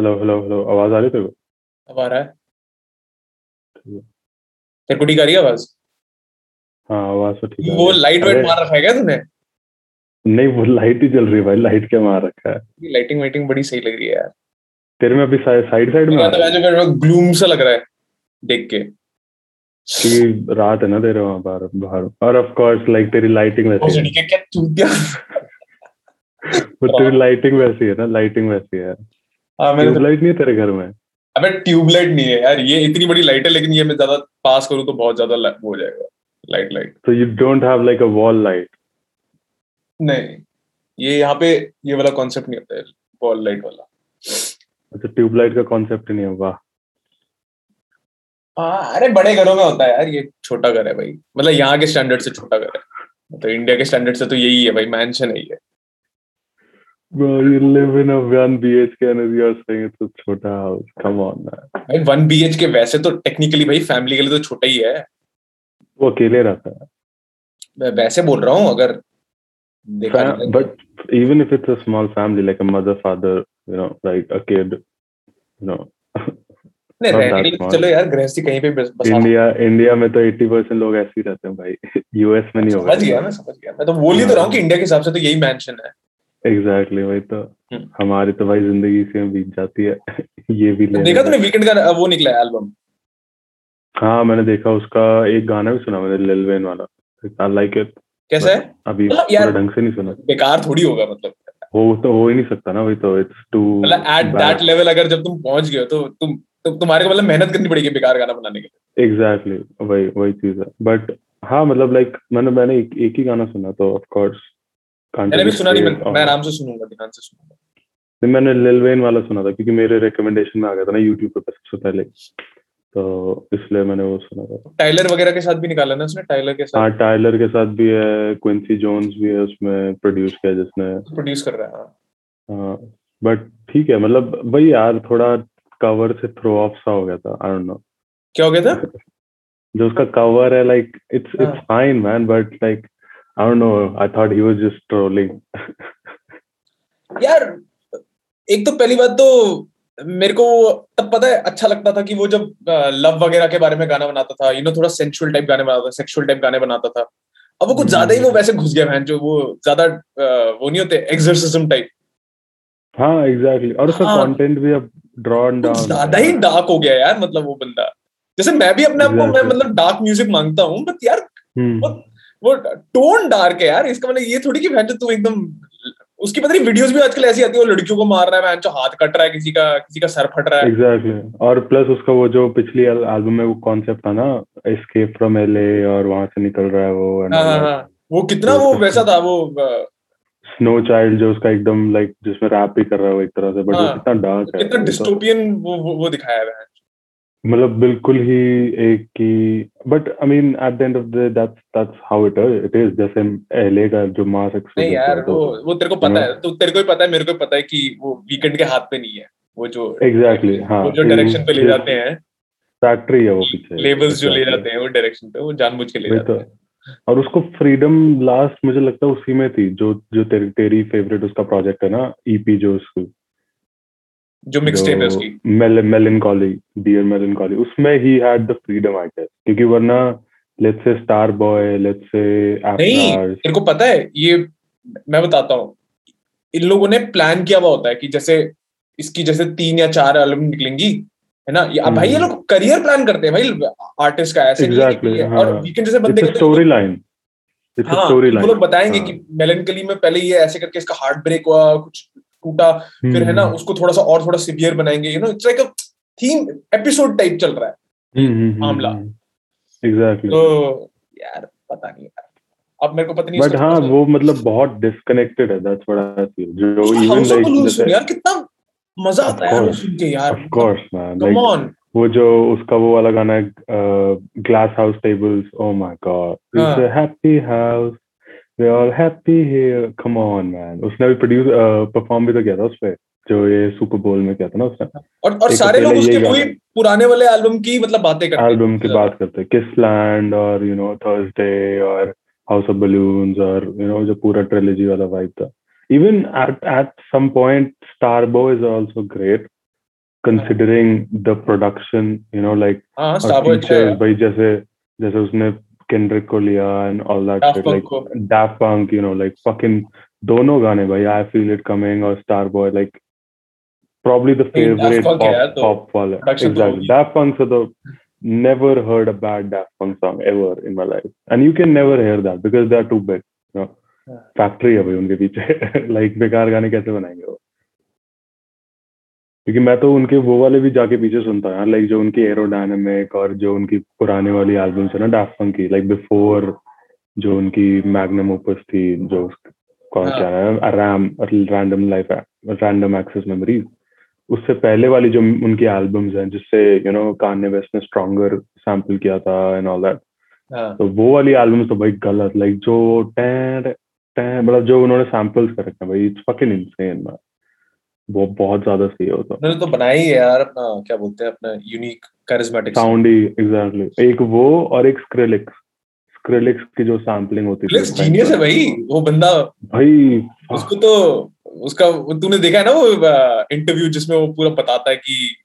Hello hello hello, आवाज आ रही तेरे को? अब आ रहा है ठीक है। तेरे को ठीक आ रही है आवाज? हाँ, आवाज तो ठीक है। वो लाइट वेट मार रखा है क्या तूने? नहीं, वो लाइट ही चल रही है भाई। लाइट क्या मार रखा है? ये लाइटिंग वाइटिंग बड़ी सही लग रही है यार तेरे में। अभी साइड साइड में आ रहा है, मेरे को ग्लूम सा लग रहा है देख के कि रात है ना तेरे वहां बाहर। और ऑफ कोर्स लाइक तेरी लाइटिंग वैसी है क्या? तू क्या वो तेरी लाइटिंग वैसी है ना? लाइटिंग वैसी है। ट्यूबलाइट नहीं है तेरे घर में? अबे ट्यूबलाइट नहीं है यार, ये इतनी बड़ी लाइट है, लेकिन ये मैं ज्यादा पास करूँ तो बहुत ज्यादा हो जाएगा लाइट। तो you don't have like a wall light? नहीं, ये यहाँ पे ये वाला कॉन्सेप्ट नहीं होता है वॉल लाइट वाला। अच्छा, ट्यूबलाइट का कॉन्सेप्ट नहीं है? वाह। अरे बड़े घरों में होता है यार, ये छोटा घर है भाई। मतलब यहाँ के स्टैंडर्ड से छोटा घर है, मतलब इंडिया के स्टैंडर्ड से तो यही है भाई, मैंशन है ये। You live in a 1 BHK and you are saying it's a छोटा house. Come on, man. भाई 1 BHK वैसे तो technically भाई family के लिए तो छोटा ही है। वो अकेले रहता है। मैं वैसे बोल रहा हूँ, अगर देखा जाए। But even if it's a small family, like a mother, father, you know, like a kid, you know. नहीं, रहने के लिए चलो यार, गृहस्थी कहीं पे बसा। इंडिया में तो 80% लोग ऐसे ही रहते हैं भाई। यूएस में नहीं होगा। समझ गया। मैं तो बोल ही तो रहा हूँ कि इंडिया के हिसाब से तो यही मैंशन है। एग्जैक्टली भाई, तो हमारी तो भाई जिंदगी से बीत जाती है। ये भी देखा तूने वीकेंड का वो निकला है एल्बम? हाँ, मैंने देखा। उसका एक गाना भी सुना मैंने, लिल वेन वाला, आई लाइक इट। कैसा है? अभी यार ढंग से नहीं सुना। बेकार थोड़ी होगा, मतलब वो तो हो ही नहीं सकता ना भाई। तो it's to at that level. अगर जब तुम पहुंच गए हो तो तुम्हारे को मतलब मेहनत करनी पड़ेगी बेकार गाना बनाने के लिए। एग्जैक्टली वही वही चीज है। बट हाँ, मतलब लाइक मैंने एक ही गाना सुना, तो ऑफ कोर्स मैंने भी सुना नहीं। मैं आराम से सुनूंगा, ध्यान से सुनूंगा। तो मैंने लिल वेन वाला सुना था क्योंकि मेरे रिकमेंडेशन में आ गया था ना यूट्यूब पे सबसे पहले, तो इसलिए मैंने वो सुना था। टाइलर वगैरह के साथ भी निकाला ना उसने? टाइलर के साथ? हाँ, टाइलर के साथ भी है, क्विंसी जोन्स भी है उसमें, प्रोड्यूस किया जिसने। प्रोड्यूस कर रहा है हाँ। बट ठीक है, मतलब भाई यार थोड़ा कवर से थ्रो ऑफ सा हो गया था। आई डोंट नो क्या हो गया था जो उसका कवर है। Like it's fine man, but like I don't know. I thought he was just trolling. यार एक तो पहली बात तो मेरे को तब पता है अच्छा लगता था कि वो जब लव वगैरह के बारे में गाना बनाता था, you know, थोड़ा सेंसुअल टाइप गाने बनाता था, सेक्सुअल टाइप गाने बनाता था। अब वो कुछ ज्यादा ही वो वैसे घुस गया बहन, जो वो ज्यादा वो नहीं होते एक्सर्सिज्म टाइप। हाँ एग्जैक्टली। और उसका कंटेंट भी अब ड्रॉन डाउन ज्यादा ही डार्क हो गया यार। मतलब वो बंदा, जैसे मैं भी अपने आप को, मैं मतलब डार्क म्यूजिक मांगता हूँ, बट यार वो टोन डार्क है यार। इसका मतलब ये थोड़ी कि बहन तू एकदम उसकी पता नहीं। वीडियोस भी आजकल ऐसी आती है, वो लड़कियों को मार रहा है, बहन जो हाथ कट रहा है किसी का सर फट रहा है। एग्जैक्टली। और प्लस उसका वो जो पिछली एल्बम में वो कॉन्सेप्ट था ना, एस्केप फ्रॉम एलए, और वहां से निकल रहा है वो। हाँ, वो कितना वो वैसा था वो स्नो चाइल्ड जो उसका एकदम लाइक जिसमें रैप भी कर रहा है वो एक तरह से, बट वो कितना डार्क है, कितना डिस्टोपियन वो दिखाया है बहन। मतलब बिल्कुल ही एक की। But I mean at the end of the that's how it is. जैसे एलए का जो मास एक्सपीरियंस। नहीं यार, वो तेरे को पता है, तो तेरे को ही पता है, मेरे को पता है कि वो वीकेंड के हाथ पे नहीं है वो जो। एग्जैक्टली हाँ, वो जो डायरेक्शन पे ले जाते हैं, फैक्ट्री है वो पीछे, लेबल्स जो ले जाते हैं वो डायरेक्शन पे, वो जानबूझ के ले जाते हैं। और उसको फ्रीडम लास्ट मुझे लगता है उसी में थी, जो तेरी फेवरेट उसका प्रोजेक्ट है ना, ईपी जो उसको जो मिक्सटेप है उसकी, मेलनकॉली, डियर मेलनकॉली, उसमें ही had the freedom I guess. क्योंकि वरना let's say star boy, let's say नहीं, तेरे को पता है ये मैं बताता हूँ, इन लोगों ने प्लान किया हुआ होता है कि जैसे इसकी जैसे 3 या 4 एल्बम निकलेंगी है ना। भाई ये लोग करियर प्लान करते हैं भाई आर्टिस्ट का ऐसे। एग्जैक्टली हाँ। और वीकेंड जैसे बंदे स्टोरी लाइन लोग बताएंगे कि मेलनकॉली में पहले ये ऐसे करके इसका हार्ट ब्रेक हुआ, कुछ टूटा, फिर है ना उसको थोड़ा सा और थोड़ा सीवियर बनाएंगे, you know, it's like a theme episode type चल रहा है मामला। एग्जैक्टली। तो यार पता नहीं यार, अब मेरे को पता नहीं। बट हाँ वो मतलब बहुत डिस्कनेक्टेड है, दैट्स व्हाट आई फील। जो इवन लाइक यार कितना मजा आता है यार सुन के यार। Of course man, come on. वो जो उसका वो वाला गाना है glass house tables, oh my god, it's a happy house, We're all happy here. Come on, man. उसने भी प्रोड्यूस परफॉर्म भी तो किया था उसपे, जो ये सुपर बोल में किया था ना उसने। और सारे लोग उसके कोई पुराने वाले एल्बम की मतलब बातें करते हैं, एल्बम की बात करते हैं, किस लैंड और यू नो थर्सडे और हाउस ऑफ बलून्स और यू नो जो पूरा ट्रिलॉजी वाला वाइब था। Even at some point star boy is also great, considering the production, you know, like features by जैसे उसने Kendrick को लिया and all that shit, like Daft Punk, you know, like fucking दोनों गाने भाई, I Feel It Coming और Starboy, like probably the favorite pop वाला. Exactly. Daft Punk से तो never heard a bad Daft Punk song ever in my life, and you can never hear that because they are too big. You know, factory है भाई उनके पीछे, like बेकार गाने कैसे बनाएंगे वो? क्योंकि मैं तो उनके वो वाले भी जाके पीछे सुनता हूँ यार, लाइक जो उनकी एरोडायनामिक और जो उनकी पुराने वाली एल्बम्स है ना Daft Punk की, लाइक बिफोर जो उनकी मैग्नम ओपस थी, जो कौन क्या है RAM रैंडम एक्सेस मेमोरीज, उससे पहले वाली जो उनकी एल्बम्स हैं जिससे यू नो कान्ये वेस्ट ने स्ट्रॉन्गर सैम्पल किया था एंड ऑल दैट, तो वो वाली एल्बम्स तो भाई गलत, लाइक जो मतलब जो उन्होंने सैम्पल्स कर रखे हैं भाई, इट्स फकिंग इनसेन मैन, वो बहुत ज्यादा सही होता है. तो बनाई है यार अपना क्या बोलते हैं अपना यूनिक कैरिस्मेटिक साउंड ही. एग्जैक्टली, एक वो और एक स्क्रिलिक्स की जो सैम्पलिंग होती थी, जीनियस है भाई वो बंदा भाई. उसको तो उसका तूने देखा है ना वो इंटरव्यू जिसमें वो पूरा बताता है कि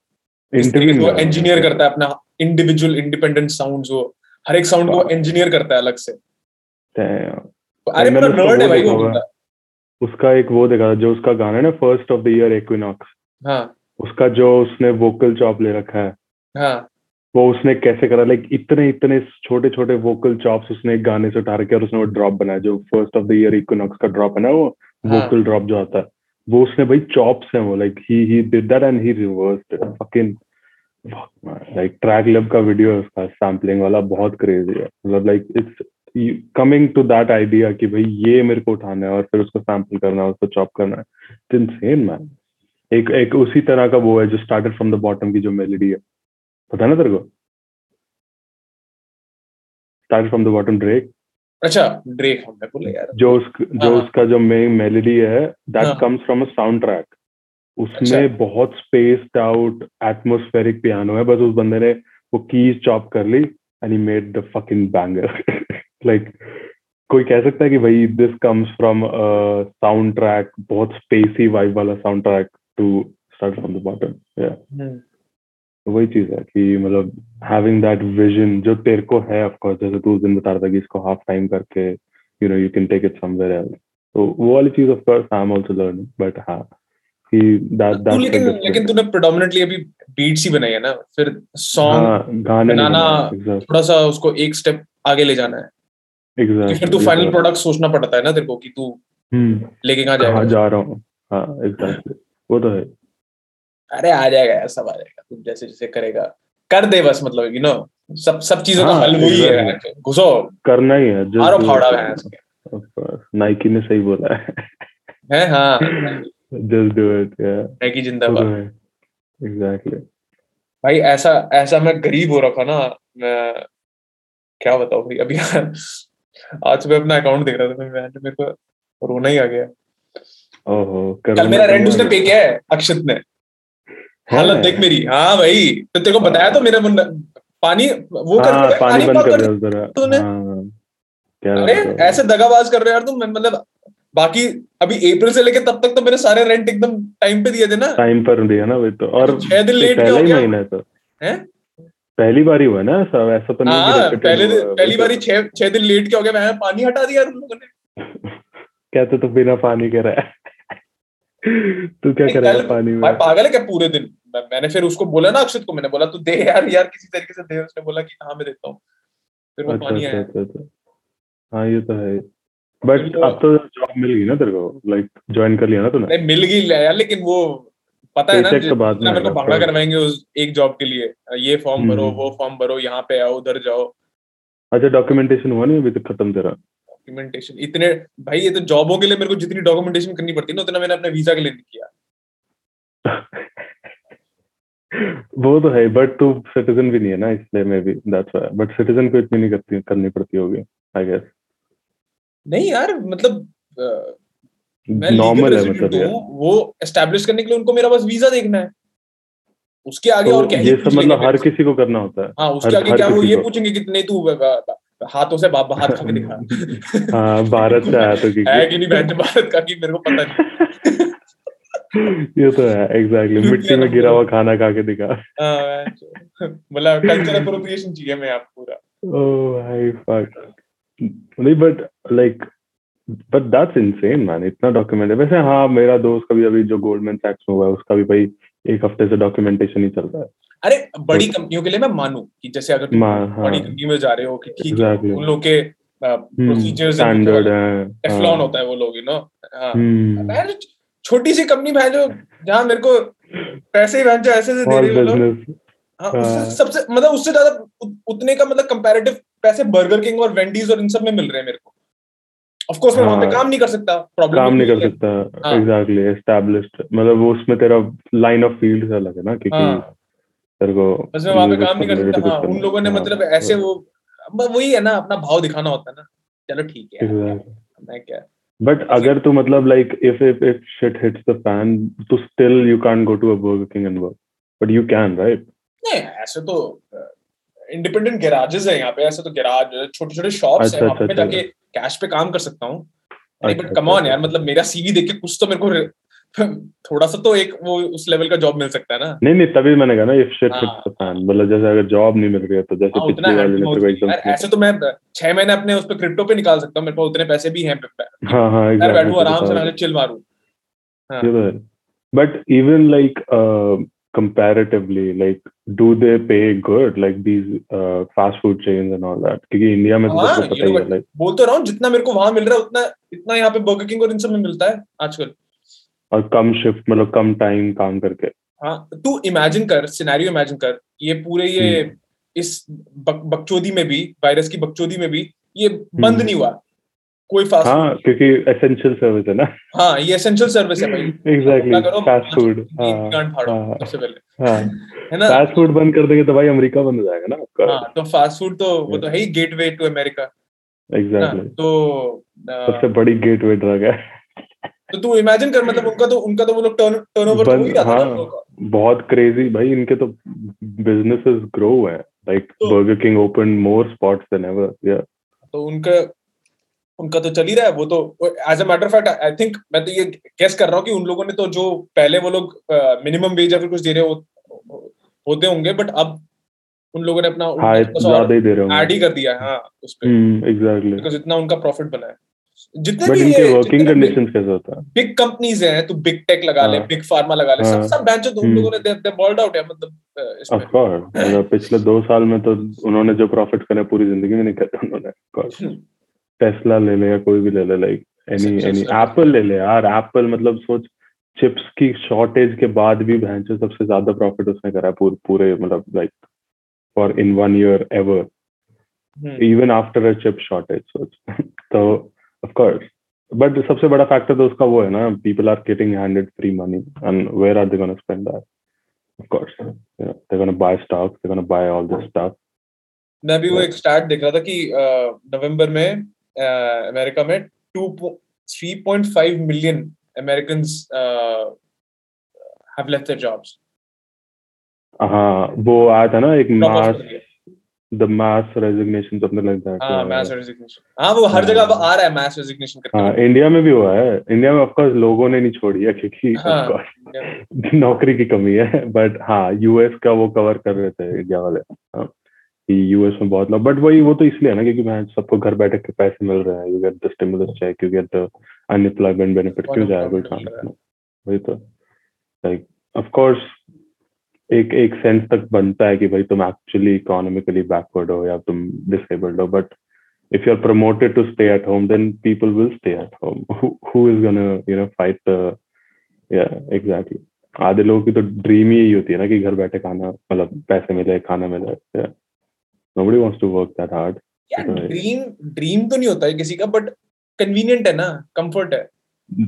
इंटरव्यू इंजीनियर करता है अपना इंडिविजुअल इंडिपेंडेंट साउंड्स, वो हर एक साउंड को इंजीनियर करता है अलग से. अरे मेरा नर्ड है भाई वो बंदा. उसका एक वो देखा था जो उसका गाना है ना first of the year Equinox, उसका जो उसने वोकल चॉप ले रखा है, वो उसने कैसे करा, लाइक इतने छोटे छोटे वोकल चॉप्स उसने एक गाने से उठा रखे और उसने वो ड्रॉप बनाया जो first of the year equinox का ड्रॉप है ना, वो वोकल ड्रॉप जो आता है वो उसने भाई चॉप्स है वो, like he did that and he reversed fucking, like track लब का वीडियो है उसका सैम्पलिंग वाला, बहुत क्रेजी है मतलब, like it's coming to that idea कि भाई ये मेरे को उठाना है और फिर उसको सैंपल करना है, उसको चॉप करना है. It's insane man. एक उसी तरह का वो है जो started from the bottom की जो melody है, पता है ना तेरे को, started from the bottom Drake. अच्छा Drake हमने बोला यार, जो उसका जो main melody है that comes from a soundtrack. उसमें बहुत spaced out atmospheric piano है, बस उस बंदे ने वो keys chop कर ली and he made the fucking banger. Like, कोई कह सकता है कि भाई this comes from a soundtrack, बहुत spacey vibe वाला soundtrack to start from the bottom. Yeah. तो वही चीज है कि मतलब having that vision जो तेरे को है, of course जैसे तू उस दिन बता रहा था कि इसको half time करके you know you can take it somewhere else, तो वो वाली चीज of course I'm also learning, but हाँ कि that लेकिन तूने predominantly अभी beats ही बनाई है ना, फिर song बनाना थोड़ा सा उसको एक step आगे ले जाना है. Exactly. फिर तू फाइनल प्रोडक्ट सोचना पड़ता है ना तेरे को कि तू लेके कहाँ जाएगा. जा रहा हूँ. हाँ, exactly. वो तो है. अरे आ जाएगा यार, सब आ जाएगा, तू जैसे जैसे करेगा कर दे बस, मतलब you know, सब चीजों का हल वही है, घुसो करना ही है. मारो फावड़ा है, नाइकी ने सही बोला है. हाँ, just do it. नाइकी जिंदाबाद. Exactly. भाई ऐसा ऐसा मैं गरीब हो रखा ना, मैं क्या बताऊँ भाई. अभी आज सुबह अपना अकाउंट देख रहा था मैं, मेरे को रोना ही आ गया. ओहो, कल मेरा रेंट उसने पे किया है अक्षित ने, हालत देख मेरी. हाँ भाई, तो तेरे को बताया तो मेरा पानी वो कर तूने. अरे ऐसे दगाबाज कर रहे हो यार तुम, मतलब बाकी अभी अप्रैल से लेके तब तक तो मेरे सारे रेंट एकदम टाइम पे दिए थे ना, टाइम पर दिया ना भाई, तो और 6 दिन लेट हो गया. तो है पहली बार ही हुआ ना सब, ऐसा तो नहीं पहली बार 6 दिन लेट क्या हो गया. मैंने पानी हटा दिया तुम लोगों ने. कहते तो बिना पानी के रहा तू क्या कर रहा है पानी में, पागल है क्या पूरे दिन. मैंने फिर उसको बोला ना अक्षित को, मैंने बोला तू दे यार किसी तरीके से दे. उसने बोला कि हाँ मैं देता हूँ, फिर वो पानी आया. हाँ ये तो है, बट अब तो जॉब मिल गई ना तेरे को, लाइक ज्वाइन कर लिया ना तूने. मिल गई यार, लेकिन वो पता है ना मेरे को भागना करवाएंगे उस एक जॉब के लिए, ये फॉर्म भरो वो फॉर्म भरो, यहाँ पे आओ उधर जाओ. अच्छा डॉक्यूमेंटेशन हुआ नहीं अभी तक खत्म तेरा? डॉक्यूमेंटेशन इतने भाई, ये तो जॉबों के लिए मेरे को जितनी डॉक्यूमेंटेशन करनी पड़ती है ना, उतना मैंने अपने वीजा के लिए नहीं किया. वो तो है, बट तू सिटीजन भी नहीं है ना, इसलिए maybe that's why. But citizen को इतनी नहीं करनी पड़ती होगी आई गेस. नहीं यार मतलब नॉर्मल है, मतलब वो एस्टैब्लिश करने के लिए उनको मेरा बस वीजा देखना है, उसके आगे तो और क्या. ये सब मतलब हर किसी को करना होता है. हाँ, उसके आगे क्या वो ये पूछेंगे कि नहीं तू हाथों से बाप हाथ खा के दिखा. हाँ, भारत से आया तो है कि नहीं, भारत का कि मेरे को पता नहीं. ये तो है एग्जैक्टली, मिट्टी में गिरा हुआ खाना खा के दिखा। मतलब कल्चरल एप्रोप्रिएशन चाहिए मैं आप पूरा। ओह भाई फक नहीं, बट दैट्स इनसेन मैन, इतना डॉक्यूमेंट है। वैसे हाँ, मेरा दोस्त कभी अभी जो गोल्डमैन सैक्स में हुआ है उसका भी भाई एक हफ्ते से डॉक्यूमेंटेशन ही चल रहा है। अरे बड़ी कंपनियों के लिए मैं मानू कि जैसे अगर बड़ी कंपनी में जा रहे हो कि ठीक है उन लोग के प्रोसीजर्स स्टैंडर्ड है, टेफ्लॉन होता है वो लोग, यू नो। हां छोटी सी कंपनी में जो जहां मेरे को पैसे ही ऐसे से दे रहे लोग, उससे सबसे मतलब उससे ज्यादा उतने का मतलब कंपैरेटिव पैसे बर्गर किंग और वेंडीज और इन सब में मिल रहे हैं मेरे को। ऑफ कोर्स मैं वहां पे काम नहीं कर सकता, प्रॉब्लम काम नहीं कर सकता। एग्जैक्टली एस्टैब्लिश्ड, मतलब वो उसमें तेरा लाइन ऑफ फील्ड से अलग है ना, क्योंकि तेरे को बस मैं वहां पे काम नहीं कर सकता। हां उन लोगों ने मतलब ऐसे वो वही है ना, अपना भाव दिखाना होता है ना, चलो ठीक है मैं क्या। बट अगर तू मतलब like if shit hits the fan, तो still you can't go to a Burger King and work, but you can right. नहीं ऐसे तो इंडिपेंडेंट गैराजेस हैं यहाँ पे, ऐसे तो गैराज छोटे छोटे शॉप्स हैं, वहाँ पे जाके कैश पे काम कर सकता हूँ। बट कम ऑन यार, मतलब मेरा सीवी देख के कुछ तो मेरे को थोड़ा सा तो एक वो उस लेवल का जॉब मिल सकता है ना। नहीं तभी मैंने कहा ना if shit hits the fan, मतलब जैसे अगर जॉब नहीं मिल रही है तो जैसे पिछले वाले में तो एकदम ऐसे तो मैं 6 महीने अपने उस पे क्रिप्टो पे निकाल सकता हूँ, मेरे पास उतने पैसे भी हैं। हां हां यार बैठूं आराम से ना, चिल मारूं। हां but even like comparatively, like do they pay good like these fast food chains and all that? क्योंकि इंडिया में तो सबको पता ही है, like बोल तो रहा हूँ जितना मेरे को वहाँ मिल रहा है उतना इतना यहाँ पे बर्गर किंग और इन सब में मिलता है आजकल, और कम शिफ्ट मतलब कम टाइम काम करके। हाँ तू इमेजिन कर, सिनेरियो इमेजिन कर, ये पूरे ये इस बकचोदी में भी, वायरस की बकचोदी में भी ये बंद नहीं हुआ कोई फास्ट। हाँ क्योंकि एसेंशियल सर्विस है ना। हाँ ये एसेंशियल सर्विस है भाई। एग्जैक्टली फास्ट फूड है ना, फास्ट फूड बंद कर देंगे तो भाई अमेरिका बंद हो जाएगा ना आपका। हाँ तो फास्ट फूड तो वो तो है ही गेटवे टू अमेरिका। एग्जैक्टली तो सबसे बड़ी गेटवे ड्रग है। तो तू इमेजिन कर, मतलब उनका तो वो लोग टर्नओवर हो ही रहा था, बहुत क्रेजी भाई। इनके तो बिजनेसेस ग्रो हुए हैं, like burger king open more spots than ever. या तो उनका तो चल ही रहा है वो तो। As a matter of fact I think मैं तो ये गेस कर रहा हूँ कि उन लोगों ने तो जो पहले वो लोग मिनिमम वेज या फिर कुछ दे रहे होते होंगे, बट अब उन लोगों ने अपना ऐड ही कर दिया। हाँ उस पे एग्जैक्टली बिकॉज़ इतना उनका प्रॉफिट बना है। जितने भी इनके वर्किंग कंडीशंस कैसे होता है, बिग कंपनीज हैं तो बिग टेक लगा ले, बिग फार्मा लगा ले, सब बैंच तो उन लोगों ने दे बॉल्ड आउट है। मतलब पिछले 2 साल में तो उन्होंने जो प्रॉफिट करे पूरी जिंदगी में नहीं करे उन्होंने। टेस्ला ले ले या कोई भी ले ले, लाइक एनी एप्पल ले ले यार। एप्पल मतलब सोच, चिप्स की शॉर्टेज के बाद भी भैंचो सबसे ज्यादा प्रॉफिट उसने करा पूरे मतलब like for in 1 year ever, even after a chip shortage सोच। तो ऑफ कोर्स बट सबसे बड़ा फैक्टर तो उसका वो है ना, people are getting handed free money and where are they gonna spend that? Of course they gonna buy stock, they gonna buy all this stuff. मैं भी वो एक स्टैट देख रहा था कि नवंबर में अमेरिका में 2.3 million Americans have left their jobs. हाँ वो आया था ना एक mass resignation, something like that. हाँ मास रेजिग्नेशन, हाँ वो हर जगह आ रहा है मास रेजिग्नेशन करके। हाँ इंडिया में भी हुआ है, इंडिया में ऑफ कोर्स लोगों ने नहीं छोड़ी है क्योंकि ऑफ कोर्स नौकरी की कमी है। बट हाँ यूएस का वो कवर कर रहे थे इंडिया वाले। हाँ यूएस में बहुत लोग, बट वही वो तो इसलिए ना क्योंकि सबको घर बैठे के पैसे मिल रहे हैं। You get the stimulus check, you get the unemployment benefit, क्यों जाएगा कोई काम करना? वही तो लाइक ऑफ कोर्स एक सेंस तक बनता है कि भाई तुम एक्चुअली इकोनॉमिकली बैकवर्ड हो या तुम डिसेबल्ड हो, but if you are promoted to stay at home then people will stay at home. Who is gonna you know fight the? या एग्जैक्टली, आधे लोगों की तो ड्रीम ही होती है ना कि घर बैठे खाना मतलब पैसे मिले, खाना मिले। Nobody wants to work that hard. Yeah, dream तो नहीं होता है किसी का, but convenient है ना, comfort है।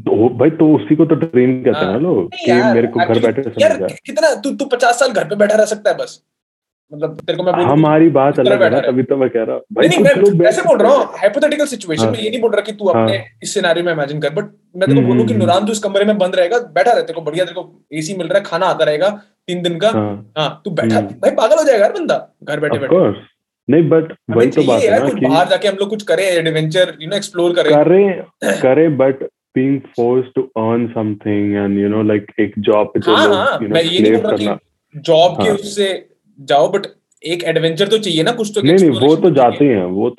तो भाई तो उसी को तो dream कहते हैं ना लोग कि मेरे को घर बैठे समझ आ जाए। कितना तू 50 साल घर पे बैठा रह सकता है बस, मतलब तेरे को मैं बोलूं हमारी बात अलग है ना, तभी तो मैं कह रहा हूं। नहीं मैं ऐसे बोल रहा हूं hypothetical situation में, ये नहीं बोल रहा कि तू अपने इस सिनेरियो में imagine कर, but मैं तेरे को बोलूं कि नुरान तू इस कमरे में बंद रहेगा, बैठा रहे, तेरे को बढ़िया, तेरे को AC मिल रहा है, खाना आता रहेगा 3 दिन का। हाँ तू बैठा, भाई पागल हो जाएगा यार बंदा घर बैठे बैठे। नहीं बट वही तो बात है ना कि बाहर जाके हम लोग कुछ करें, एडवेंचर यू नो एक्सप्लोर करें, but being forced to earn something and like एक job पे चलो job के उससे जाओ but एक एडवेंचर तो चाहिए ना कुछ तो नहीं वो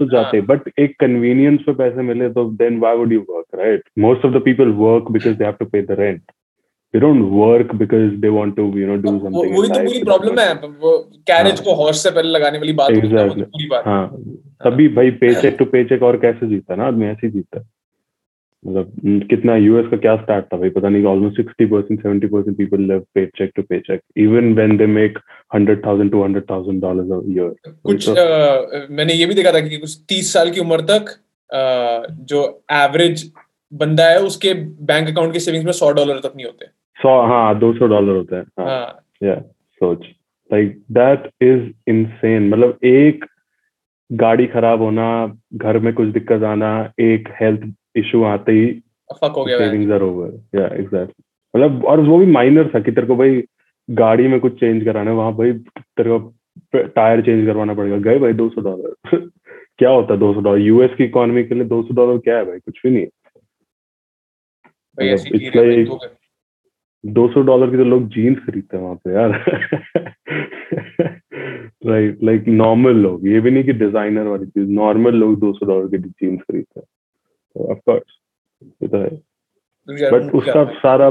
तो जाते हैं बट एक कन्वीनियंस पे पैसे मिले तो then why would you work right most of the people work because they have to pay the rent they don't work because they want to do something वही तो पूरी प्रॉब्लम है वो कैरेज को हॉर्स से पहले लगाने वाली बात है पूरी बात हां तभी भाई पेचेक टू पेचेक और कैसे जीता ना आदमी ऐसे जीता मतलब कितना यूएस का क्या स्टार्ट था भाई पता नहीं almost 60% 70% people live paycheck to paycheck even when they make $100,000 to $200,000 a year कुछ मैंने ये भी देखा था कि कुछ 30 साल की उम्र तक जो एवरेज बंदा है उसके बैंक अकाउंट के सेविंग्स में $100 तक नहीं होते $200 होते हैं हां या सोच लाइक दैट इज इनसेन मतलब एक गाड़ी खराब होना घर में कुछ दिक्कत आना एक हेल्थ इशू आते ही फक हो गया सेविंग्स आर ओवर या एग्जैक्टली मतलब और वो भी माइनर था कि तेरे को भाई गाड़ी में कुछ चेंज कराना है वहां भाई तेरे को टायर चेंज करवाना पड़ेगा गए भाई $200 क्या होता है $200 यूएस की इकोनॉमी के लिए $200 क्या है भाई कुछ भी नहीं है $200 की तो लोग जीन्स खरीदते हैं वहां पे यार लाइक नॉर्मल लोग ये भी नहीं कि डिजाइनर वाली चीज नॉर्मल लोग $200 की जीन्स खरीदते हैं बट उसका सारा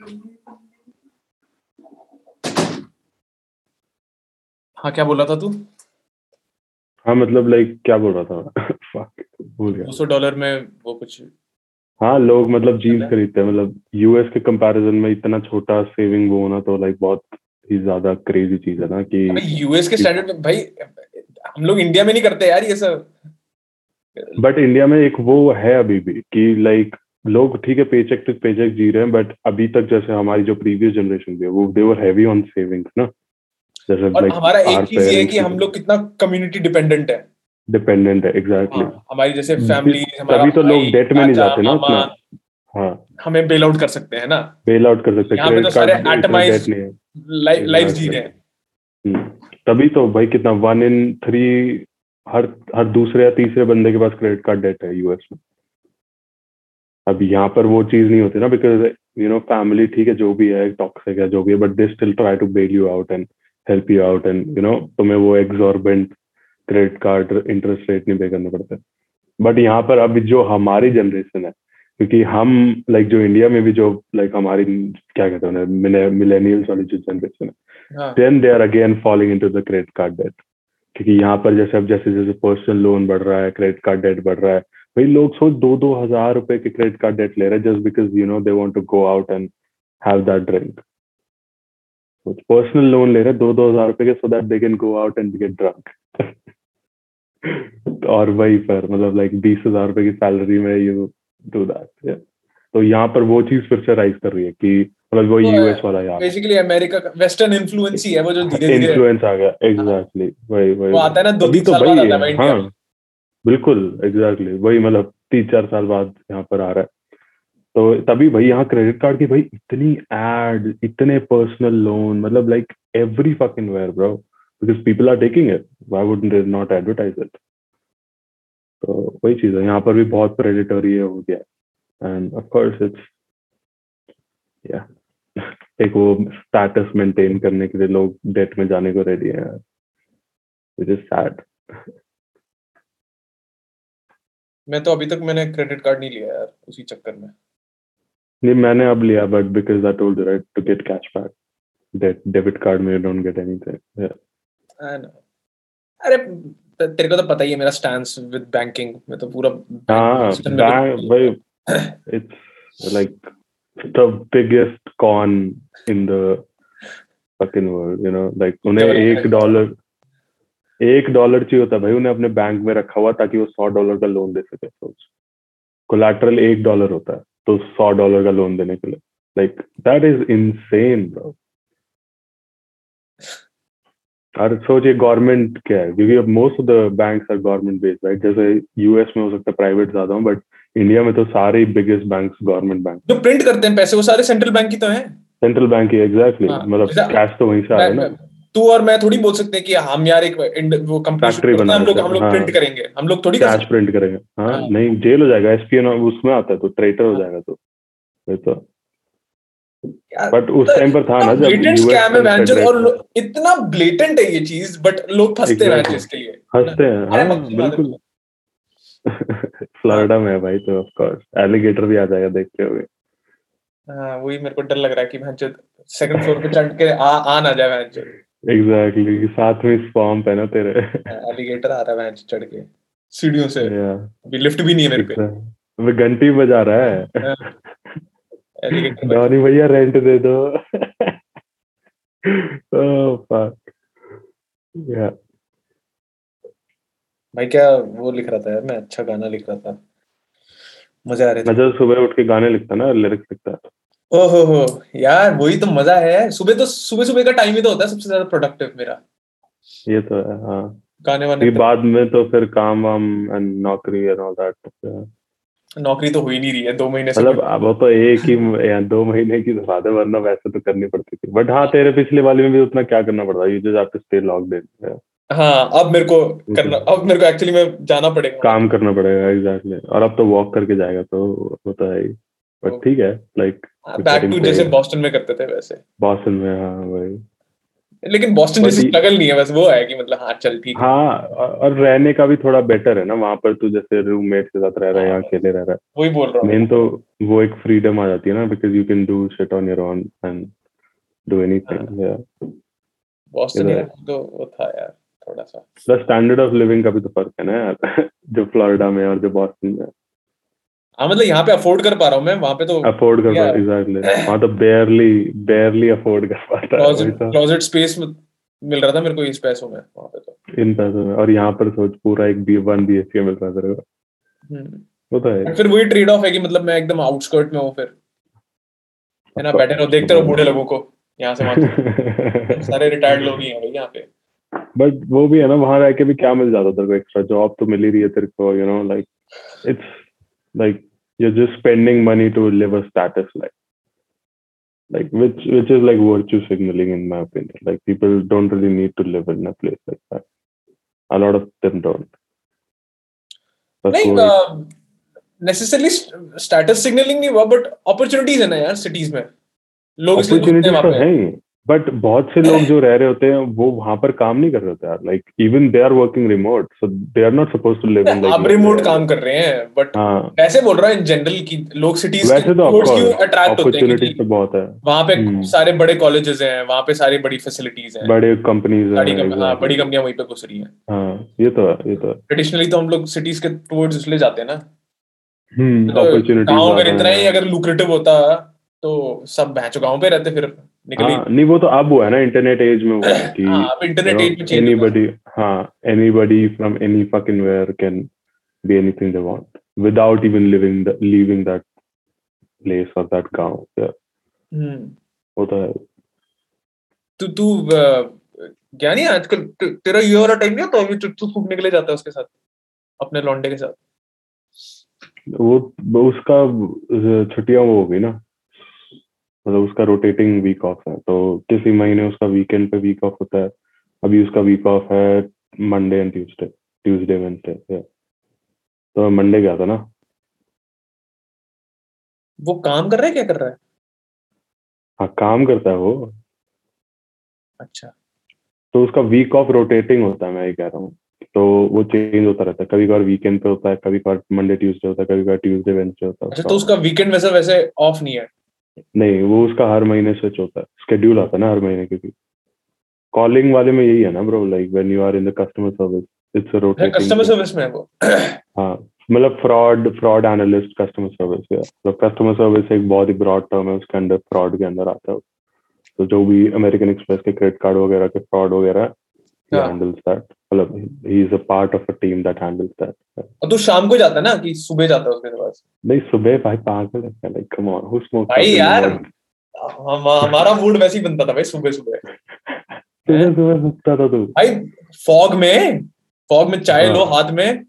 हाँ हाँ क्या बोल रहा था तू हाँ मतलब लाइक क्या बोल रहा था भूल गया $200 में वो कुछ हाँ लोग मतलब जीन्स खरीदते हैं मतलब यूएस के कंपैरिजन में इतना छोटा सेविंग वो होना तो लाइक बहुत ही ज्यादा क्रेजी चीज है ना कि यूएस के स्टैंडर्ड में भाई हम लोग इंडिया में नहीं करते यार ये सब बट इंडिया में एक वो है अभी भी कि लाइक लोग ठीक है पेचेक टू पेचेक जी रहे हैं बट अभी तक जैसे हमारी जो प्रीवियस जनरेशन थी वो they were heavy on savings ना जैसे और हमारा एक चीज ये है कि हम लोग कितना कम्युनिटी डिपेंडेंट है एग्जैक्टली हमारी जैसे फैमिली हमारा अभी तो लोग डेट में नहीं जाते ना उतना हां हमें बेल आउट कर सकते हैं ना बेल आउट कर सकते हैं यहां पे तो सारे एटमाइज लाइफ जी रहे हैं तभी तो भाई कितना 1 in 3 हर दूसरे या तीसरे बंदे के पास क्रेडिट कार्ड डेट है यूएस में अब यहाँ पर वो चीज नहीं होती ना बिकॉज फैमिली ठीक है जो भी है टॉक्सिक है जो भी है but they still try to bail you out and help you out and तुम्हें वो exorbitant credit card interest rate नहीं पे करना पड़ता बट यहाँ पर अब जो हमारी जनरेशन है क्योंकि हम लाइक जो इंडिया में भी जो लाइक हमारी क्या कहते हैं मिलेनियल्स वाली जो जनरेशन है then they are again falling into the credit card debt क्योंकि यहाँ पर जैसे अब जैसे जैसे पर्सनल लोन बढ़ रहा है क्रेडिट कार्ड डेट बढ़ रहा है भाई लोग सोच $2,000 के क्रेडिट कार्ड डेट ले रहे हैं just because they want to go out and have that drink personal loan ले रहे हैं $2,000 के so that they can go out and get drunk और वही पर मतलब लाइक $20,000 की सैलरी में यू डू दैट तो यहाँ पर वो चीज फिर से राइज कर रही है कि मतलब वो यूएस वाला यार बेसिकली अमेरिका का वेस्टर्न इन्फ्लुएंस ही है वो जो धीरे-धीरे इन्फ्लुएंस आ गया एग्जैक्टली वही वो आता है ना 2-3 साल बाद आता है इंडिया में बिल्कुल एग्जैक्टली वही मतलब 3-4 साल बाद यहाँ पर आ रहा है तो तभी भाई यहाँ क्रेडिट कार्ड की भाई इतनी एड इतने पर्सनल लोन मतलब like every fucking where bro because people are taking it why wouldn't they not advertise it तो वही चीज है यहाँ पर भी बहुत प्रेडेटरी हो गया एंड ऑफ कोर्स इट्स या एक वो स्टेटस मेंटेन करने के लिए लोग डेट में जाने को रेडी हैं व्हिच इज सैड मैं तो अभी तक मैंने क्रेडिट कार्ड नहीं लिया यार उसी चक्कर में नहीं मैंने अब लिया but because I told you right to get cashback that debit card में you don't get anything I know अरे तेरे को तो पता ही है मेरा स्टैंस विद बैंकिंग मैं तो पूरा हां भाई it's like the biggest con in the fucking world, you know, like उन्हें $1 चाहिए होता भाई, उन्हें अपने बैंक में रखा हुआ ताकि वो $100 का लोन दे सके। कोलैटरल $1 होता है तो $100 का लोन देने के लिए, like that is insane bro। और सोचिए गवर्नमेंट क्या है, क्योंकि अब most of the banks are government based right. जैसे यूएस में हो सकता है प्राइवेट ज्यादा हो, बट इंडिया में तो सारे बिगेस्ट बैंक्स गवर्नमेंट बैंक जो प्रिंट करते हैं पैसे वो सारे सेंट्रल बैंक ही तो हैं। सेंट्रल बैंक ही एग्जैक्टली, मतलब कैश तो वहीं से आ रहा है ना। तू और मैं थोड़ी बोल सकते हैं कि हम यार एक वो फैक्ट्री बना, हम लोग प्रिंट करेंगे, हम लोग थोड़ी कैश प्रिंट करेंगे। हाँ नहीं, जेल हो जाएगा, एसपीएन उसमें आता है तो ट्रेटर हो जाएगा। तो बट उस टाइम पर था ना जब, और इतना ब्लेटेंट है ये चीज बट लोग फंसते हैं इस के लिए, फंसते हैं। हां बिल्कुल, फ्लोरिडा में है भाई तो ऑफ कोर्स एलिगेटर भी आ जाएगा देखते हुए। हां वही मेरे को डर लग रहा है कि भांजो सेकंड फ्लोर पे चढ़ के आ ना जाए भांजो। एग्जैक्टली, साथ में स्वैम्प है ना तेरे, एलिगेटर आ रहा है भांजो चढ़ के सीढ़ियों से। अभी लिफ्ट भी नहीं है मेरे पे, वो घंटी बजा रहा है धोनी भैया रेंट दे दो। भाई क्या वो लिख रहा था यार मैं, अच्छा गाना लिख रहा था, मजा आ रहा था। सुबह उठ के गाने लिखता ना, लिरिक्स लिखता है। ओहो यार वही तो मजा है, सुबह का टाइम ही तो होता है सबसे ज्यादा प्रोडक्टिव मेरा। ये तो है हाँ, गाने वाने बाद में तो फिर काम वाम एंड नौकरी एंड ऑल दैट। नौकरी तो हो ही नहीं रही है 2 महीने से, मतलब वो तो एक ही 2 महीने की बात है, वरना वैसे तो करनी पड़ती थी। बट हाँ तेरे पिछले वाले में भी उतना क्या करना पड़ता है, you just have to stay log in. हाँ अब मेरे को एक्चुअली मैं जाना पड़ेगा, काम करना पड़ेगा। एग्जैक्टली, और अब तो वॉक करके जाएगा तो होता है, बट ठीक है लाइक बैक टू जैसे बॉस्टन में करते थे वैसे बॉस्टन में। हाँ भाई लेकिन बॉस्टन जैसी स्ट्रगल नहीं है, बस वो है कि मतलब हाँ चल ठीक है। हाँ और रहने का भी थोड़ा बेटर है ना वहाँ पर, तू जैसे रूममेट के साथ रह रहा है, यहाँ अकेले रह रहा है। वही बोल रहा हूँ मेन तो वो एक फ्रीडम आ जाती है ना, because you can do shit on your own and do anything. Boston तो वो था यार थोड़ा सा, प्लस स्टैंडर्ड ऑफ लिविंग का भी तो फर्क है ना यार जो फ्लोरिडा में और जो बॉस्टन में। हाँ मतलब यहाँ पे अफोर्ड कर पा रहा हूँ मैं, वहाँ पे तो अफोर्ड कर पा रहा हूँ। एग्जैक्टली वहाँ तो barely अफोर्ड कर पाता है। क्लोजेट स्पेस मिल रहा था मेरे को इस पैसों में, वहाँ पे तो इन पैसों में, और यहाँ पर सोच पूरा एक B1 BHK मिल रहा था। वो तो है, फिर वही ट्रेड ऑफ है कि मतलब मैं एकदम आउटस्कर्ट में हूँ फिर है ना, बैठे रहो देखते रहो बूढ़े लोगों को यहाँ से वहाँ सारे रिटायर्ड लोग ही हैं भाई यहाँ पे। बट वो भी है ना, वहाँ रह के भी क्या मिल जाता तेरे को, एक्स्ट्रा जॉब तो मिल ही रही है तेरे को, you know like it's like you're just spending money to live a status life, like which is like virtue signaling in my opinion. Like people don't really need to live in a place like that, a lot of them don't. Like necessarily status signaling nahi hua, but opportunities hai na yaar cities mein, log opportunities to hai, but bahut se log jo reh rahe hote hain wo wahan par kaam nahi kar rahe hote yaar, like even they are working remote so they are not supposed to live in like ab remote kaam kar rahe hain, but वैसे बोल रहा है in general की लोग cities वैसे तो attract होते हैं, अपॉर्चुनिटी तो बहुत है वहां पे। सारे बड़े कॉलेजेस हैं वहां पे, सारी बड़ी फैसिलिटीज हैं, बड़े कंपनीज हैं, बड़ी कंपनियां वहीं पे घुस रही हैं। हां ये तो ट्रेडिशनली तो हम लोग सिटीज के टुवर्ड्स इसलिए जाते हैं ना, अपॉर्चुनिटी गांव अगर इतना ही अगर लुक्रेटिव होता तो सब बहचो गांव पे रहते फिर। नहीं वो तो अब हुआ है ना इंटरनेट एज में, हुआ है कि इंटरनेट एज में anybody from any fucking where can be anything they want without even leaving that place और दैट गांव। वो तो है। तू क्या नहीं आजकल तेरा ये वाला टाइम नहीं होता अभी, तू फूकने के लिए जाता है उसके साथ अपने लौंडे के साथ। वो उसका छुट्टियां वो हो गई ना, मतलब उसका रोटेटिंग वीक ऑफ है, तो किसी महीने उसका वीकेंड पे वीक ऑफ होता है। अभी उसका वीक ऑफ है मंडे एंड ट्यूसडे वेडनेसडे, तो मंडे गया था ना। वो काम कर रहा है, क्या कर रहा है? हाँ काम करता है वो। अच्छा तो उसका वीक ऑफ रोटेटिंग होता है, मैं ये कह रहा हूँ, तो वो चेंज होता रहता है, कभी कभार वीकेंड पे होता है, कभी कभार मंडे ट्यूसडे होता है, कभी कभार ट्यूसडे वेडनेसडे होता है। अच्छा तो उसका वीकेंड वैसे ऑफ नहीं है? नहीं वो उसका हर महीने स्विच होता है, स्केड्यूल आता है ना हर महीने, क्योंकि कॉलिंग वाले में यही है ना bro, like when you are in the customer service it's a rotating. Customer service में है वो। हाँ मतलब फ्रॉड एनालिस्ट कस्टमर सर्विस है। तो कस्टमर सर्विस एक बहुत ही ब्रॉड टर्म है, उसके अंदर फ्रॉड के अंदर आता है। तो जो भी अमेरिकन एक्सप्रेस के क्रेडिट कार्ड वगैरह के फ्रॉड वगैरह हैंडल्स दैट, मतलब ही is a part of a team that handles that. और तो शाम को जाता है ना कि सुबह जाता है उसके पास? नहीं सुबह भाई 5 बजे लगता है। Like come on, who smokes भाई यार। हमारा मूड वैसे ही बनता था भाई सुबह उठता था तू भाई फॉग में चाय लो हाथ में।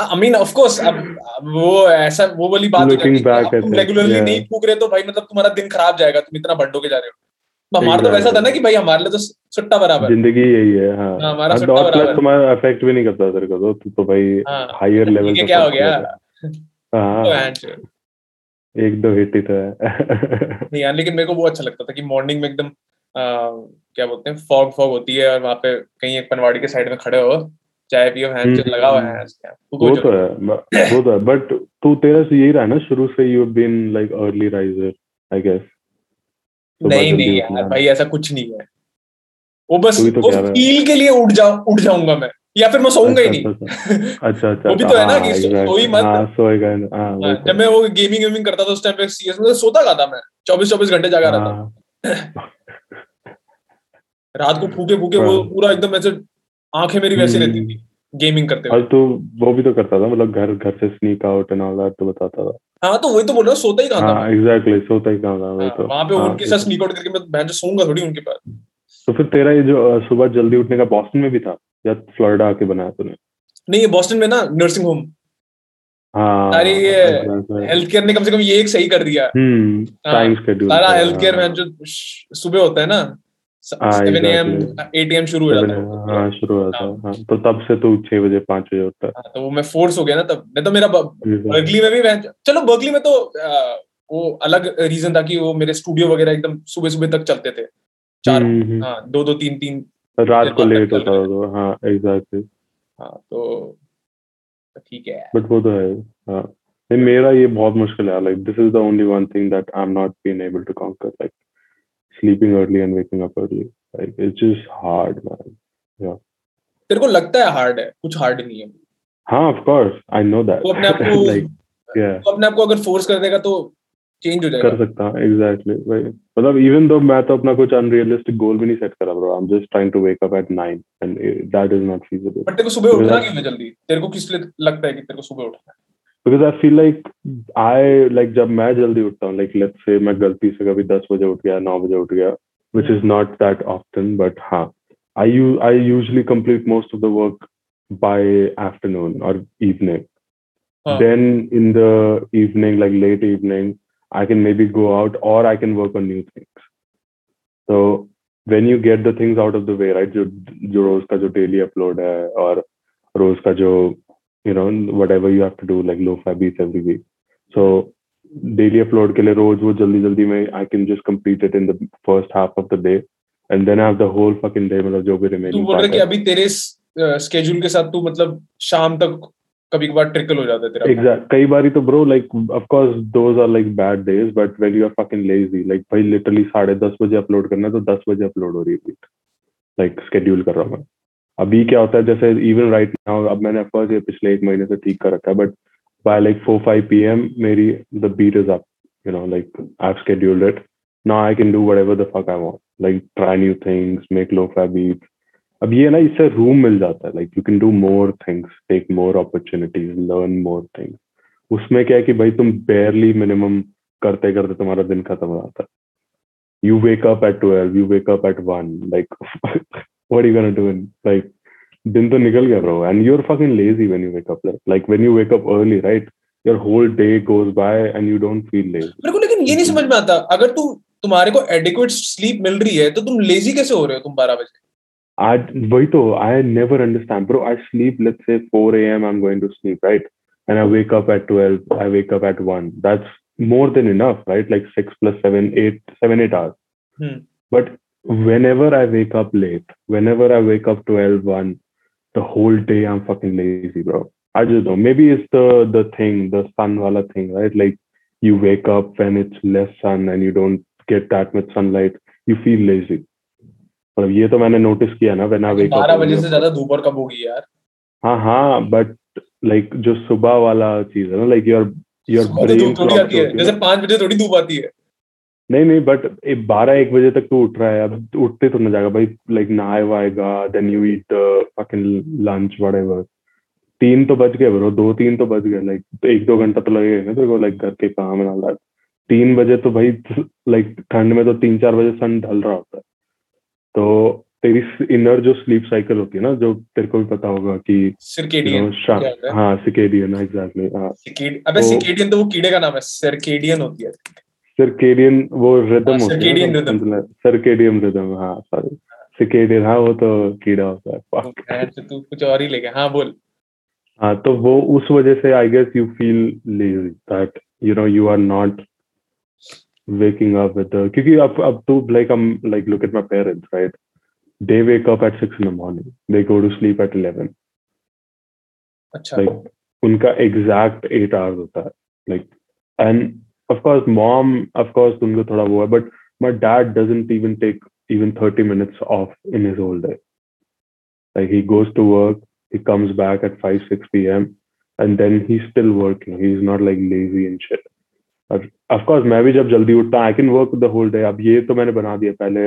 I mean, of course, अब वो ऐसा वो वाली बात रेगुलरली नहीं फूक रहे तो भाई मतलब तुम्हारा दिन खराब जाएगा, तुम इतना बंडो के जा रहे हो। हमारा तो वैसा था ना कि भाई हमारे लिए तो सुट्टा बराबर, जिंदगी यही है। हाँ, हमारा सुट्टा बराबर, तुम्हारा अफेक्ट भी नहीं करता तेरे को। तो भाई हायर लेवल पे क्या हो गया? हां, एक दो हिट ही तो है। नहीं यार, लेकिन मेरे को वो अच्छा लगता था कि मॉर्निंग में एकदम क्या बोलते हैं, फॉग होती है और वहां पे कहीं एक पनवाड़ी के साइड में खड़े हो, चाय पियो, हैंड लगा हुआ है। वो तो है बट तू तेरा से यही रहा ना शुरू से, you have been like early riser I guess. नहीं यार भाई ऐसा कुछ नहीं है। वो बस वो फील के लिए उठ जाऊंगा मैं, या फिर मैं सोऊंगा ही नहीं। अच्छा वो भी तो है ना कि सोई मत। सोएगा हां, जब मैं वो गेमिंग करता था उस टाइम पे सीएस में, सोता रहा था मैं 24 घंटे जागा रहा था। रात को फूके वो पूरा एकदम ऐसे आंखें मेरी वैसी रहती थी गेमिंग करते हुए। तो वो भी तो करता था, मतलब घर से sneak out and all that तो बताता था। हाँ तो वही तो बोल रहा हूँ, सोता ही कहाँ था। एग्जैक्टली, सोता ही कहाँ था। वही तो वहाँ पे उनके साथ स्नीक आउट करके मैं बहन सोऊंगा थोड़ी उनके पास। तो फिर तेरा ये जो सुबह जल्दी उठने का बॉस्टन में भी था या फ्लोरिडा आके बनाया तूने? नहीं, ये बॉस्टन में ना नर्सिंग होम, सारी हेल्थ केयर ने कम से कम ये एक सही कर दिया। सारा हेल्थ केयर जो सुबह होता है ना 7 AM 8 AM शुरू हो जाता है। हाँ शुरू होता है। तो तब से तो 6 बजे 5 बजे होता है। तो वो मैं फोर्स हो गया ना तब। नहीं तो मेरा बर्कली में भी, चलो बर्कली में तो वो अलग रीजन था कि वो मेरे स्टूडियो वगैरह एकदम सुबह तक चलते थे। 4 हाँ 2-3 रात को लेट होता है। हाँ एग्जैक्टली। हाँ तो ठीक है, बट वो तो है। हाँ नहीं, मेरा ये बहुत मुश्किल है। Like this is the only one thing that I am not been able to conquer, like sleeping early and waking up early, like it's just hard man. Yeah, तेरे को लगता है hard है, कुछ hard नहीं है। हाँ of course I know that। तो अपने आप को like yeah, तो अपने आप को अगर force कर देगा तो change हो जाएगा। कर सकता है exactly भाई, मतलब even though मैं तो अपना कुछ unrealistic goal भी नहीं set करा bro, I'm just trying to wake up at 9 and that is not feasible। But तेरे को सुबह उठना क्यों जल्दी, तेरे को किस लिए लगता है कि तेरे को सुबह उठना है? Because I feel like जब मैं जल्दी उठता हूँ, like let's say मैं गलती से कभी 10 बजे उठ गया, 9 बजे उठ गया, which is not that often, but हाँ I usually complete most of the work by afternoon or evening. Huh. Then in the evening, like late evening, I can maybe go out or I can work on new things. So when you get the things out of the way, right? जो रोज का जो daily upload है और रोज का जो you know whatever you have to do like lo-fi beats every week, so daily upload ke liye roz wo jaldi mein I can just complete it in the first half of the day and then I have the whole fucking day, matlab jo bhi remaining tu bol raha hai ki abhi tere schedule ke sath tu matlab sham tak kabhi kabhi trickle ho jata hai tera exact kai bari to bro like of course those are like bad days but when you are fucking lazy like bhai literally 10:30 बजे upload karna hai to 10 बजे upload ho rahi hai like schedule kar raha hu। अभी क्या होता है जैसे even right now, अब मैंने first ये पिछले 1 महीने से ठीक कर रखा है बट बाय लाइक 4-5 PM मेरी the beat is up, you know like I have scheduled it, now I can do whatever the fuck I want, like try new things, make lo-fi beat. अब ये ना इससे room मिल जाता है, like you can do more things, take more opportunities, learn more things. उसमें क्या है कि भाई तुम बेयरली मिनिमम करते करते तुम्हारा दिन खत्म हो जाता है। You wake up at 12, you wake up at 1, like what are you going to do in like din to nikal gaya bro and you're fucking lazy when you wake up like when you wake up early right your whole day goes by and you don't feel lazy। मेरे को लेकिन ये नहीं समझ में आता, अगर तुम्हारे को adequate sleep मिल रही है तो तुम lazy कैसे हो रहे हो तुम 12 बजे? आज वही तो I never understand bro, I sleep let's say 4 AM I'm going to sleep right and I wake up at 12, I wake up at 1, that's more than enough right, like 6 + 7, 8 hours but whenever I wake up late, whenever I wake up 12, 1, the whole day I'm fucking lazy, bro. I just don't. Maybe it's the thing, the sun wala thing, right? Like you wake up when it's less sun and you don't get that much sunlight, you feel lazy. मतलब ये तो मैंने notice किया ना when I wake up. 12 बजे से ज़्यादा धूप और कब होगी यार? हाँ हाँ but लाइक जो सुबह वाला चीज है ना, लाइक योर ब्रेन क्लॉक आती है जैसे 5 बजे थोड़ी धूप आती है। नहीं बट 12-1 बजे तक तो उठ रहा है, अब उठते तो ना जाएगा भाई, लाइक नहाए वाएगा, then you eat fucking lunch whatever. 3 तो बज गए ब्रो, 2-3 तो बज गए, लाइक 1-2 घंटा तो लगेगा ना तेरे को, लाइक घर के काम ना लाइक। 3 बजे तो भाई लाइक ठंड में तो 3-4 बजे सन ढल रहा होता है, तो तेरी इनर जो स्लीप साइकिल होती है ना, जो तेरे को भी पता होगा कि सर्केडियन, हाँ सर्केडियन एग्जैक्टली, हाँ अबे सर्केडियन तो वो कीड़े का नाम है, सर्केडियन होती है, सर्केडियन वो रिदम होती है, सर्केडियन रिदम, हाँ सॉरी सर्केडियन, हाँ वो तो कीड़ा होता है, तू कुछ और ही ले गया। हाँ बोल। हाँ तो वो उस वजह से I guess you feel lazy that you know you are not waking up with the, because up to like I'm like look at my parents, right? They wake up at 6 a.m. They go to sleep at 11. अच्छा. Like उनका exact 8 hours होता है. Like and of course mom, of course उनको थोड़ा वो है, but my dad doesn't even take even 30 minutes off in his whole day. Like he goes to work, he comes back at 5-6 p.m. and then he's still working. He's not like lazy and shit. Of course, मैं भी जब जल्दी उठता I can work the whole day. अब ये तो मैंने बना दिया, पहले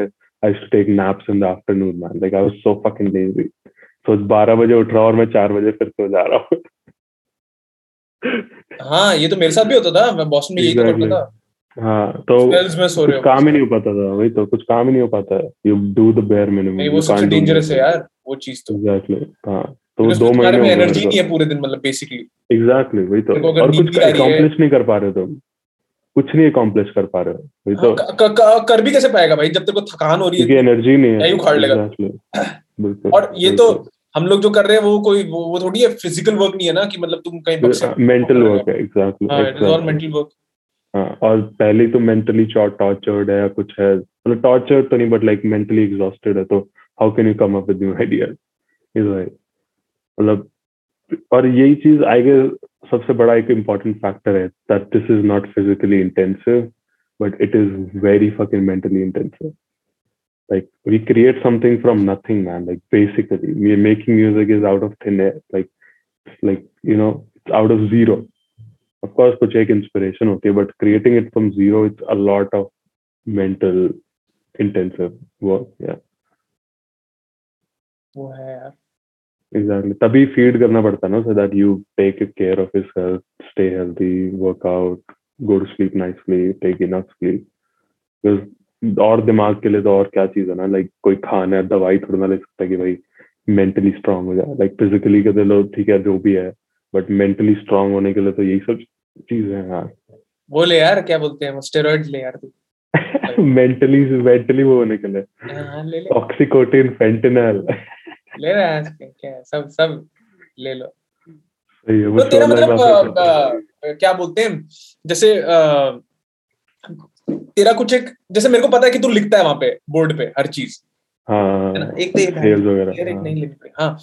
I used to take naps in the afternoon, man. Like I was so fucking lazy. So 12 बजे उठ रहा और मैं 4 बजे फिर सो जा रहा हूँ। हाँ ये तो मेरे साथ भी होता था, मैं बॉस्टन में यही करता था। हाँ तो कुछ काम ही नहीं हो पाता था, वही तो कुछ काम ही नहीं हो पाता है। You do the bare minimum. वो सबसे dangerous है यार वो चीज तो। Exactly. हाँ तो 2 महीने में एनर्जी नहीं है पूरे दिन, मतलब बेसिकली। Exactly वही तो। और कुछ accomplish नहीं कर पा रहे तुम, कुछ नहीं अकॉम्प्लिश कर पा रहे हो। हाँ, तो कर भी कैसे पाएगा भाई जब तेरे को थकान हो रही है, एनर्जी नहीं है, उखाड़ लेगा। और ये तो हम लोग जो कर रहे हैं वो कोई वो थोड़ी है, फिजिकल वर्क नहीं है ना कि मतलब तुम कहीं मेंटल वर्क है। Exactly it is all mental work. हाँ और पहले तो मेंटली टॉर्चर्ड है या कुछ है, मतलब टॉर्चर्ड तो नहीं बट लाइक मेंटली एग्जॉस्टेड है, तो how can you come up with new ideas is right, मतलब। और यही चीज आई गेस सबसे बड़ा एक इम्पोर्टेंट फैक्टर है that this is not physically intensive but it is very fucking mentally intensive. Like we create something from nothing man, like basically we are making music is out of thin air, like you know it's out of zero. Of course कुछ एक inspiration होती है but creating it from zero it's a lot of mental intensive work. या वो है यार exactly, तभी feed करना पड़ता है ना, so that you take care of his health, stay healthy, work out, go to sleep nicely, take enough sleep. Because और दिमाग के लिए तो और क्या चीज है ना, लाइक कोई खाना है, दवाई थोड़ी ना ले सकता कि भाई मेंटली स्ट्रांग हो जाए। लाइक फिजिकली के लिए ठीक है जो भी है बट मेंटली स्ट्रांग होने के लिए तो यही सब चीजें हैं यार। वो ले यार क्या बोलते हैं, स्टेरॉइड ले यार तू मेंटली वो होने के लिए, ऑक्सीकोटिन, फेंटेनल ले रहा है क्या, सब ले लो। तो तेरा मतलब क्या बोलते हैं जैसे तेरा कुछ एक, जैसे मेरे को पता है कि तू लिखता है वहां पे बोर्ड पे हर चीज। हाँ एक नहीं लिख पे, हाँ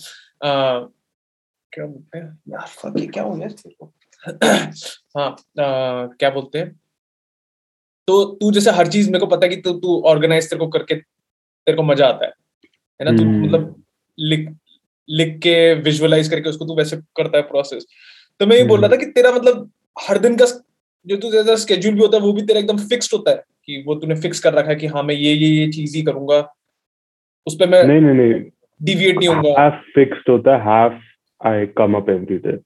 क्या बोलते हैं यार, क्या हो गया, हाँ क्या बोलते हैं। तो तू जैसे हर चीज मेरे को पता है कि तू ऑर्गेनाइज तेरे को करके तेरे को मजा आता है ना, तू मतलब लिख के विजुअलाइज करके उसको तू वैसे करता है प्रोसेस। तो मैं ये बोल रहा था कि तेरा मतलब हर दिन का जो तू स्केड्यूल भी होता है वो भी तेरा एकदम फिक्स्ड होता है कि वो तूने फिक्स कर रखा है कि हाँ मैं ये चीज ही करूंगा, उस पे मैं नहीं डिविएट नहीं होगा। हाफ फिक्स्ड होता है, half I come up every day.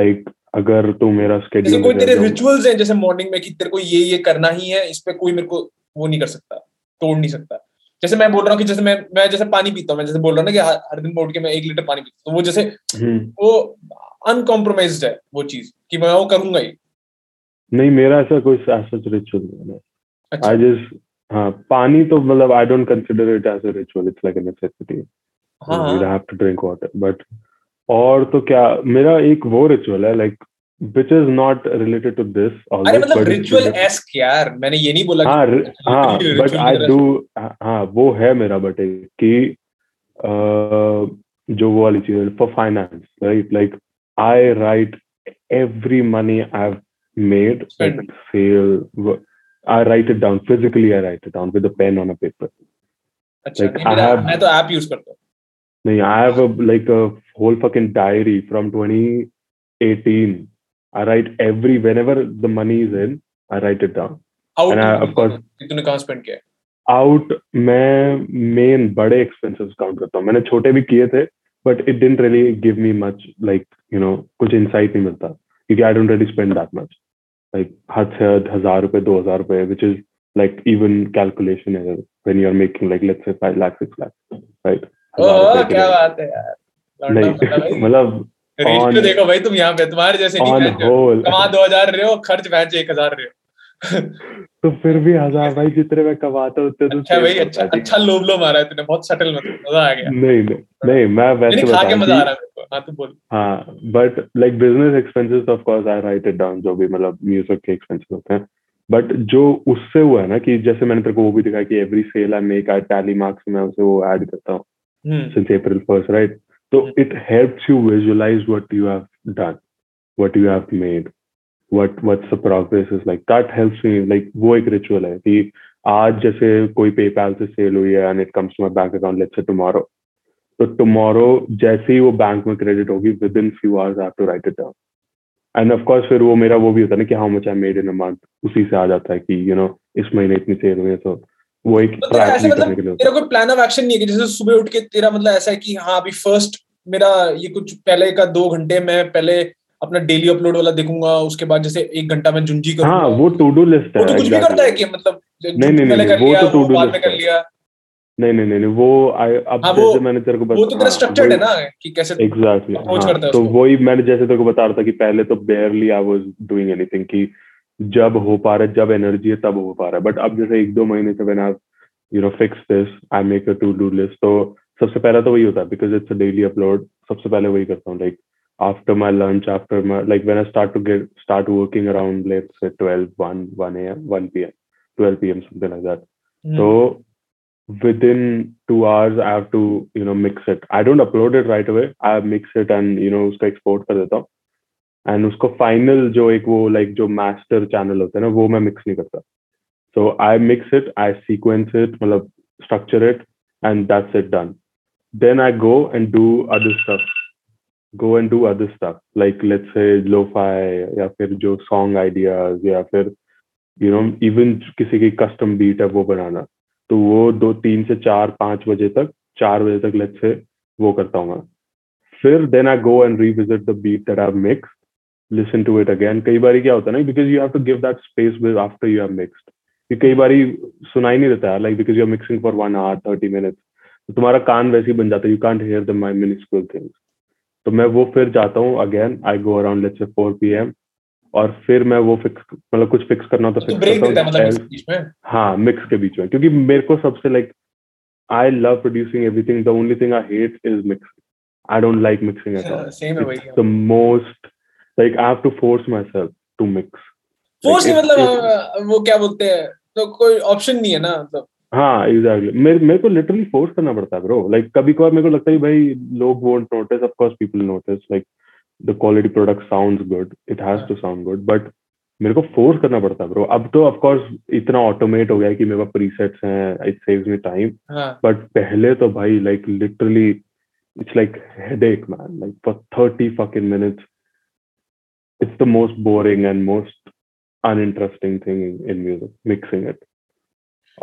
Like अगर तू मेरा स्केड्यूल, कोई तेरे रिचुअल्स हैं जैसे मॉर्निंग में कि तेरे को ये करना ही है, इस पे कोई मेरे को वो नहीं कर सकता, तोड़ नहीं सकता। जैसे मैं बोल रहा हूँ कि जैसे मैं जैसे पानी पीता हूँ, मैं जैसे बोल रहा हूँ ना कि हर दिन उठ के मैं 1 लीटर पानी पीता हूँ, तो वो जैसे वो अनकॉम्प्रोमाइज्ड है वो चीज कि मैं वो करूंगा ही नहीं। मेरा ऐसा कोई सच रिचुअल नहीं है। आई जस्ट हाँ पानी तो मतलब I don't consider it as a ritual, it's like a necessity, you have to drink water. But और तो क्या मेरा एक वो रिचुअल है like which is not related to this. अरे मतलब ritual-esque यार, मैंने ये नहीं बोला। हाँ but I do, हाँ वो है मेरा, but कि जो वो वाली चीज for finance, right? Like I write every money I've made, like sale, I write it down physically, I write it down with a pen on a paper. अच्छा, मैं तो app use करता हूँ। नहीं, I have a like a whole fucking diary from 2018. I write whenever the money is in, I write it down. Out, and I, of course, कितने कहाँ spend किया? Out, मैं main बड़े expenses count करता हूँ. मैंने छोटे भी किए थे, but it didn't really give me much, like, you know, कुछ insight नहीं मिलता. Because I don't really spend that much. Like, हाथ से 1,000 रुपए, 2,000 रुपए, which is like even calculation error when you're making like let's say 5 lakh, 6 lakh, right? Oh, क्या बात है यार. नहीं मतलब रेशियो देखो भाई, तुम यहाँ पे तुम्हारे जैसे नहीं कमा 2,000 रहे हो, खर्च वैसे 1,000 रहे हो. तो फिर भी 1,000 भाई, जितने मैं कमाता उतने तो अच्छा भाई, अच्छा अच्छा लोबलो मारा है तूने, बहुत सटल मत, मजा आ गया. नहीं मैं वैसे बता के मजा आ रहा है मेरे को. हां तू बोल. हां but like business expenses of course I write it down, जो भी मतलब म्यूजिक के एक्सपेंसेस होते हैं. बट जो उससे हुआ है ना कि जैसे मैंने तेरे को वो भी दिखाया कि every sale I make I tally marks, मैं उसे वो ऐड करता हूं since April 1st, right? So it helps you visualize what you have done, what you have made, what's the progress is like. That helps me. Like वो एक ritual है कि आज जैसे कोई PayPal से sale हुई है and it comes to my bank account, let's say tomorrow. So tomorrow जैसे ही वो bank में credit होगी, within few hours I have to write it down. And of course फिर वो मेरा वो भी होता है ना कि how much I made in a month, उसी से आ जाता है कि you know इस महीने इतनी sale हुई है. So वो एक ऐसे मतलब तेरा कोई plan of action नहीं है कि जैसे सुबह उठ के तेरा मतलब ऐसा है कि हाँ अभी first मेरा ये कुछ पहले का 2 घंटे मैं पहले अपना डेली अपलोड वाला देखूंगा, उसके बाद जैसे 1 घंटा मैं जुंजी करूंगा. हाँ वो टू डू लिस्ट है. कुछ भी करता है कि मतलब पहले कर लिया, वो बाद में कर लिया. नहीं वो अब जैसे मैंने तेरे को वो तो तेरा स्ट्रक्चर्ड है ना कि कैसे एग्जैक्टली अप्रोच करता है. तो वही मैंने जैसे तेरे को बता रहा था कि पहले तो barely I was doing anything, कि जब हो पा रहा है, जब एनर्जी है तब हो पा रहा है. बट अब जैसे 1-2 महीने से मैंने you know fix this, I make a to do list. तो सबसे पहला तो वही होता है because it's a daily upload. सबसे पहले वही करता हूँ, like after my lunch, after my like when I start working around let's say 12, 1 am, 1 pm, 12 pm, something like that. तो within 2 hours I have to you know mix it. I don't upload it right away. I mix it and you know उसका export कर देता हूँ and उसको final जो एक वो like जो master channel होता है ना वो मैं mix नहीं करता. So I mix it, I sequence it, मतलब structure it and that's it, done. Then I go and do other stuff. Like let's say lo-fi, या फिर जो song ideas, या फिर you know even किसी की custom beat है वो बनाना. तो वो 2-3 से 4-5 बजे तक let's say वो करता हूँ मैं. फिर then I go and revisit the beat that I've mixed, listen to it again. कई बारी क्या होता है ना, because you have to give that space after you have mixed. ये कई बारी सुनाई नहीं देता है, like because you are mixing for 1 hour 30 minutes. तुम्हारा कान वैसे ही बन जाता है, you can't hear the my minuscule things. तो मैं वो फिर जाता हूँ again, I go around let's say 4 pm, और फिर मैं वो फिक्स मतलब कुछ फिक्स करना होता है, फिक्स करता हूँ. हाँ मिक्स के बीच में, क्योंकि मेरे को सबसे like I love producing everything, the only thing I hate is mixing. I don't like mixing at all. It's the most like I have to force myself to mix. Force मतलब वो क्या बोलते हैं, तो कोई option नहीं है ना मतलब. हाँ एग्जैक्टली, मेरे को लिटरली फोर्स करना पड़ता है ब्रो. लाइक कभी कभार मेरे को लगता है भाई लोग won't notice, of course people notice, like the quality product sounds good, it has to sound good, but मेरे को फोर्स करना पड़ता है ब्रो. अब तो ऑफ कोर्स इतना ऑटोमेट हो गया है कि मेरे पास प्रीसेट्स हैं, it saves me time, but पहले तो भाई like literally it's like headache man, like for 30 fucking minutes. It's the most boring and most uninteresting thing in music, mixing it.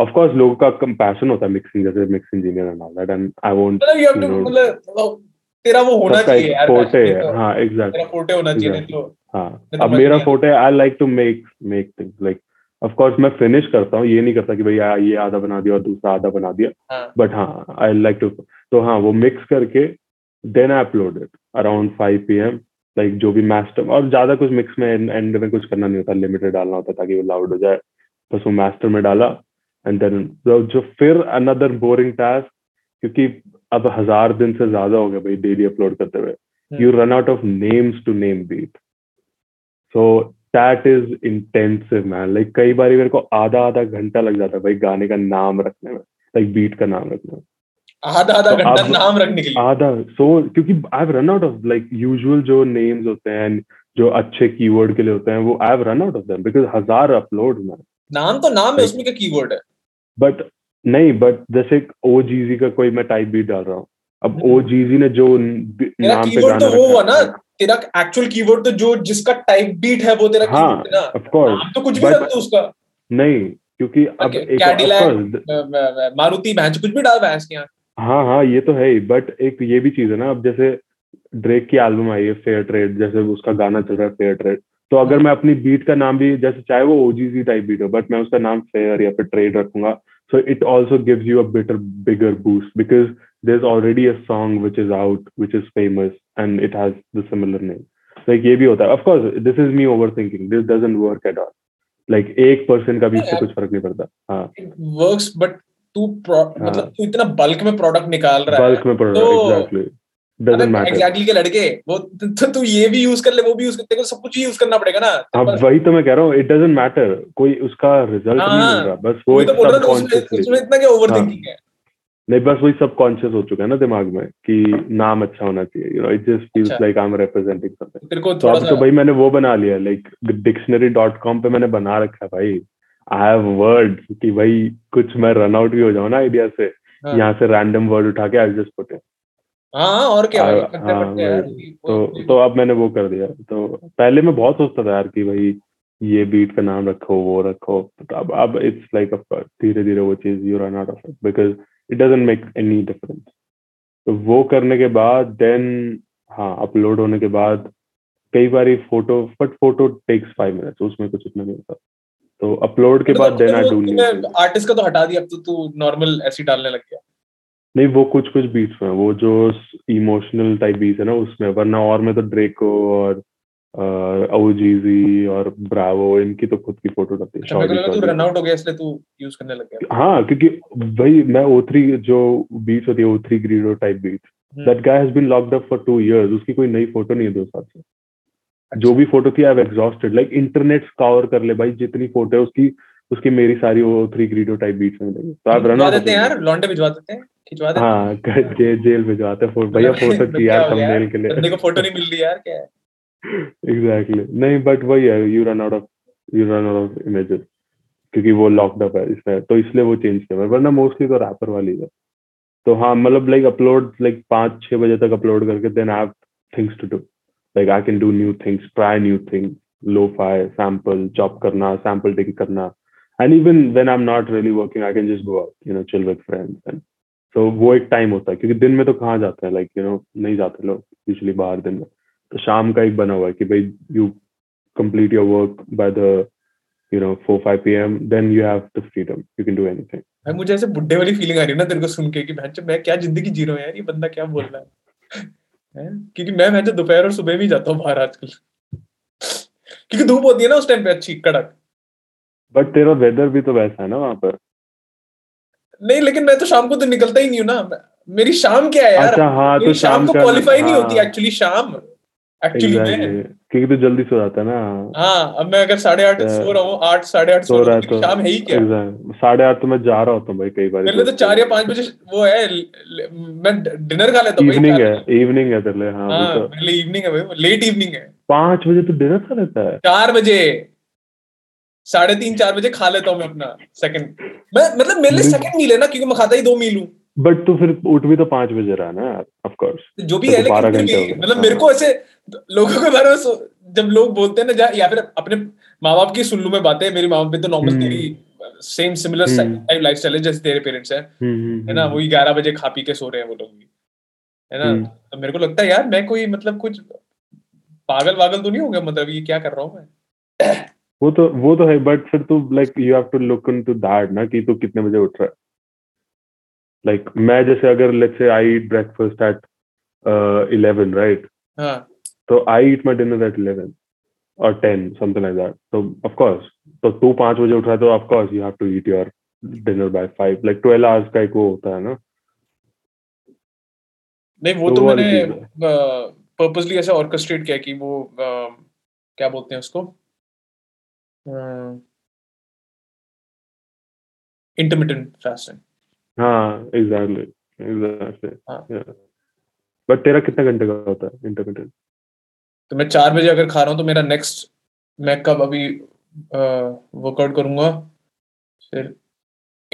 Of course, लोगों का कंपैशन होता है mixing, जैसे mix engineer and all that, and I want मतलब you have to मतलब तेरा वो होना चाहिए यार, फोर्ट है. हां एग्जैक्टली, तेरा फोर्ट होना चाहिए. तो हां अब मेरा फोर्ट है, I like to make things like of course मैं फिनिश करता हूं. ये नहीं करता कि भाई ये आधा बना दिया और दूसरा आधा बना दिया, बट हां आई लाइक टू. तो हां वो मिक्स करके then I upload it around 5 pm, like जो भी मास्टर, और ज्यादा कुछ मिक्स में एंड में कुछ करना नहीं होता, लिमिटेड डालना होता ताकि वो लाउड हो जाए. बस वो मास्टर में डाला एंड देन जो फिर अनदर बोरिंग टास्क, क्योंकि अब 1,000 दिन से ज्यादा हो गया भाई डेली अपलोड करते हुए. You run out of names to name beat, so that is intensive man. Like कई बार मेरे को आधा घंटा लग जाता है भाई गाने का नाम रखने में, लाइक बीट का नाम रखने में आधा घंटा नाम रखने के लिए आधा. सो क्योंकि I have run out of like usual जो नेम्स होते हैं जो अच्छे कीवर्ड के लिए होते हैं, वो I have run out of them because 1,000 upload man. नाम तो नाम है, उसमें क्या कीवर्ड है. बट जैसे OGZ का कोई मैं टाइप बीट डाल रहा हूँ, अब ओजीजी ने जो नाम पे गाना तो वो ना तेरा एक्चुअल कीवर्ड तो जो जिसका टाइप बीट है वो तेरा कीवर्ड ना ऑफ कोर्स तो कुछ भी रख दो उसका नहीं क्योंकि अब एक मारुति भैंस कुछ भी डाल भैंस के यहां हां हां ये तो है बट एक ये भी चीज है ना अब जैसे ड्रेक की एल्बम आई है फेयर ट्रेड जैसे उसका गाना चल रहा है फेयर ट्रेड तो अगर मैं अपनी बीट का नाम भी जैसे चाहे वो ओजीजी टाइप बीट हो बट मैं उसका नाम फेयर या फिर ट्रेड रखूंगा so it also gives you a better bigger boost because there is already a song which is out which is famous and it has the similar name like ये भी होता है of course this is me overthinking this doesn't work at all like 1% का भी इससे कुछ फर्क नहीं पड़ता हां इट वर्क्स बट तू मतलब तू इतना बल्क में प्रोडक्ट निकाल रहा है बल्क में प्रोडक्ट एग्जैक्टली एग्जैक्टली के लड़के वो तू ये भी यूज कर ले वो भी यूज करते सब कुछ यूज करना पड़ेगा ना अब वही तो मैं कह रहा हूँ इट डजंट मैटर कोई उसका रिजल्ट नहीं मिल रहा बस वो इतना क्या ओवरथिंकिंग है नहीं बस वही सब कॉन्शियस हो चुका है ना दिमाग में कि नाम अच्छा होना चाहिए you know it just feels like I am representing something तो अब तो भाई मैंने वो बना लिया लाइक dictionary.com पे मैंने बना रखा है भाई आई हैव वर्ड्स कि भाई कुछ मैं रन आउट भी हो जाऊं ना आइडिया से यहाँ से रैंडम वर्ड उठा के आई जस्ट पुट इट हाँ और क्या तो अब मैंने वो कर दिया तो पहले मैं बहुत सोचता था यार कि भाई ये बीट का नाम रखो वो रखो अब इट्स लाइक धीरे धीरे वो चीज you run out of it because it doesn't make any difference तो वो करने के बाद देन हाँ अपलोड होने के बाद कई बार photo but photo takes 5 minutes उसमें कुछ इतना नहीं होता तो अपलोड के बाद then I do new artist का तो हटा दिया अब तो तू नॉर्मल ऐसी डालने लग गया नहीं वो कुछ कुछ बीट्स में वो जो इमोशनल टाइप बीट्स है ना उसमें वरना और मैं तो ड्रेको और ओजीजी और ब्रावो इनकी तो खुद की फोटो रहती है अच्छा, तू रन आउट हो गया इसलिए तू यूज करने लग गया हाँ क्योंकि भाई मैं O3 जो बीट्स होती है O3 Greedo type beats that guy has been locked up for 2 years उसकी कोई नई फोटो नहीं है 2 साल से जो भी फोटो थी I have exhausted like internet scour कर ले भाई जितनी फोटो है उसकी मेरी सारी O3 ग्रीडो टाइप बीट्स मिलेगी तो आप रन आउट देते हैं यार लॉन्डे भिजवा देते हैं हाँ जेल भिजवाते भैया फोटो की यार थंबनेल के लिए देखो फोटो नहीं मिल रही यार क्या है एग्जैक्टली नहीं बट वही है you run out of images क्योंकि वो लॉक्ड अप है इसमें तो इसलिए वो चेंज किया वरना मोस्टली तो रैपर वाली है तो हाँ मतलब लाइक अपलोड लाइक 5-6 बजे तक अपलोड करके then I have things to do like I can do new things try new things lofi sample chop करना सैंपल टेक करना and even when I am not really working I can just go out you know chill with friends and तो वो एक time होता है क्योंकि दिन में तो कहाँ जाते हैं लाइक यू नो नहीं जाते लोग यूजुअली बाहर दिन में तो शाम का एक बना हुआ है कि भाई you complete your work by the you know 4-5 PM then you have the freedom you can do anything भाई मुझे ऐसे बुड्ढे वाली फीलिंग आ रही है ना तेरे को सुन के कि भाई मैं क्या जिंदगी जी रहा हूँ यार ये बंदा क्या बोल रहा है क्योंकि मैं तो दोपहर और सुबह भी जाता हूँ बाहर आजकल क्योंकि धूप होती है ना उस टाइम पे अच्छी कड़क बट तेरा वेदर भी तो वैसा है ना वहाँ पर नहीं लेकिन मैं तो शाम को तो निकलता ही नहीं हूँ ना मेरी शाम क्या है यार अच्छा, हाँ, तो शाम को क्वालिफाई नहीं होती एक्चुअली शाम एक्चुअली में क्योंकि तो जल्दी सो जाता है ना हाँ अब मैं अगर 8:30 सो रहा हूँ 8-8:30 सो रहा हूँ शाम है ही क्या 8:30 तो मैं जा रहा होता हूँ भाई कई बार मेरे तो 4 या 5 बजे वो है मैं डिनर खा लेता हूँ इवनिंग है तेरे हाँ मेरे लिए इवनिंग है भाई लेट इवनिंग है 5 बजे तो डिनर खा लेता है 4 बजे 3:30-4 बजे खा लेता हूँ मैं अपना सेकंड मैं मतलब मेरे लिए सेकंड मील है ना क्योंकि मैं खाता ही 2 मील हूँ बट तो फिर उठ भी तो 5 बजे रहा ना ऑफ कोर्स जो भी है मतलब मेरे को ऐसे लोगों के बारे में जब लोग बोलते हैं ना या फिर अपने माँ बाप की सुन लू मैं बातें मेरे माँ बाप पे तो नॉर्मल तेरी सेम सिमिलर टाइप लाइफस्टाइल है जैसे तेरे पेरेंट्स है ना वही 11 बजे खा पी के सो रहे हैं वो लोग भी है ना तो मेरे को लगता है यार मैं कोई मतलब कुछ पागल वागल तो नहीं हो गया मतलब ये क्या कर रहा हूँ मैं वो तो है बट फिर तू like you have to look into that ना कि तू कितने बजे उठ रहा है लाइक मैं जैसे अगर let's say I eat breakfast at 11 right तो I eat my dinner at 11 और 10 समथिंग लाइक दैट तो ऑफ कोर्स तो तू 5 बजे उठ रहा है तो of course you have to eat your dinner by 5 like 12 hours का एक वो होता है ना नहीं वो तो मैंने पर्पसली ऐसा ऑर्केस्ट्रेट किया कि वो क्या बोलते हैं उसको intermittent fasting हाँ exactly but तेरा कितना घंटे का होता है intermittent तो मैं 4 बजे अगर खा रहा हूँ तो मेरा next मैं कब अभी workout करूँगा फिर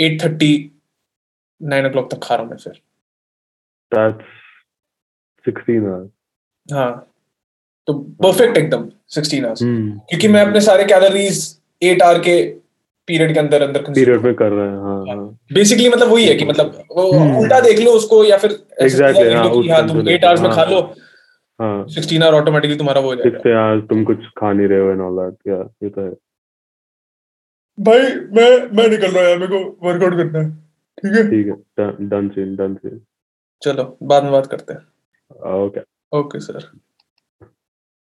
8:30 9 o'clock तक खा रहा हूँ मैं फिर that's 16 hours. हाँ, तो perfect एकदम 16 hours. क्योंकि मैं अपने सारे calories 8 hour के पीरियड के अंदर पीरियड में कर रहे हैं. हाँ, बेसिकली मतलब वही है कि मतलब उल्टा देख लो उसको या फिर एग्जैक्टली हाँ तुम 8 hours में खा लो. हाँ, 16 hours automatically तुम्हारा वो हो जाएगा. 16 hours तुम कुछ खा नहीं रहे हो and all that. यार ये तो है भाई. मैं निकल रहा हूँ यार, मेरे को वर्कआउट करना है. ठीक है डन चलो बाद में बात करते हैं. Okay sir.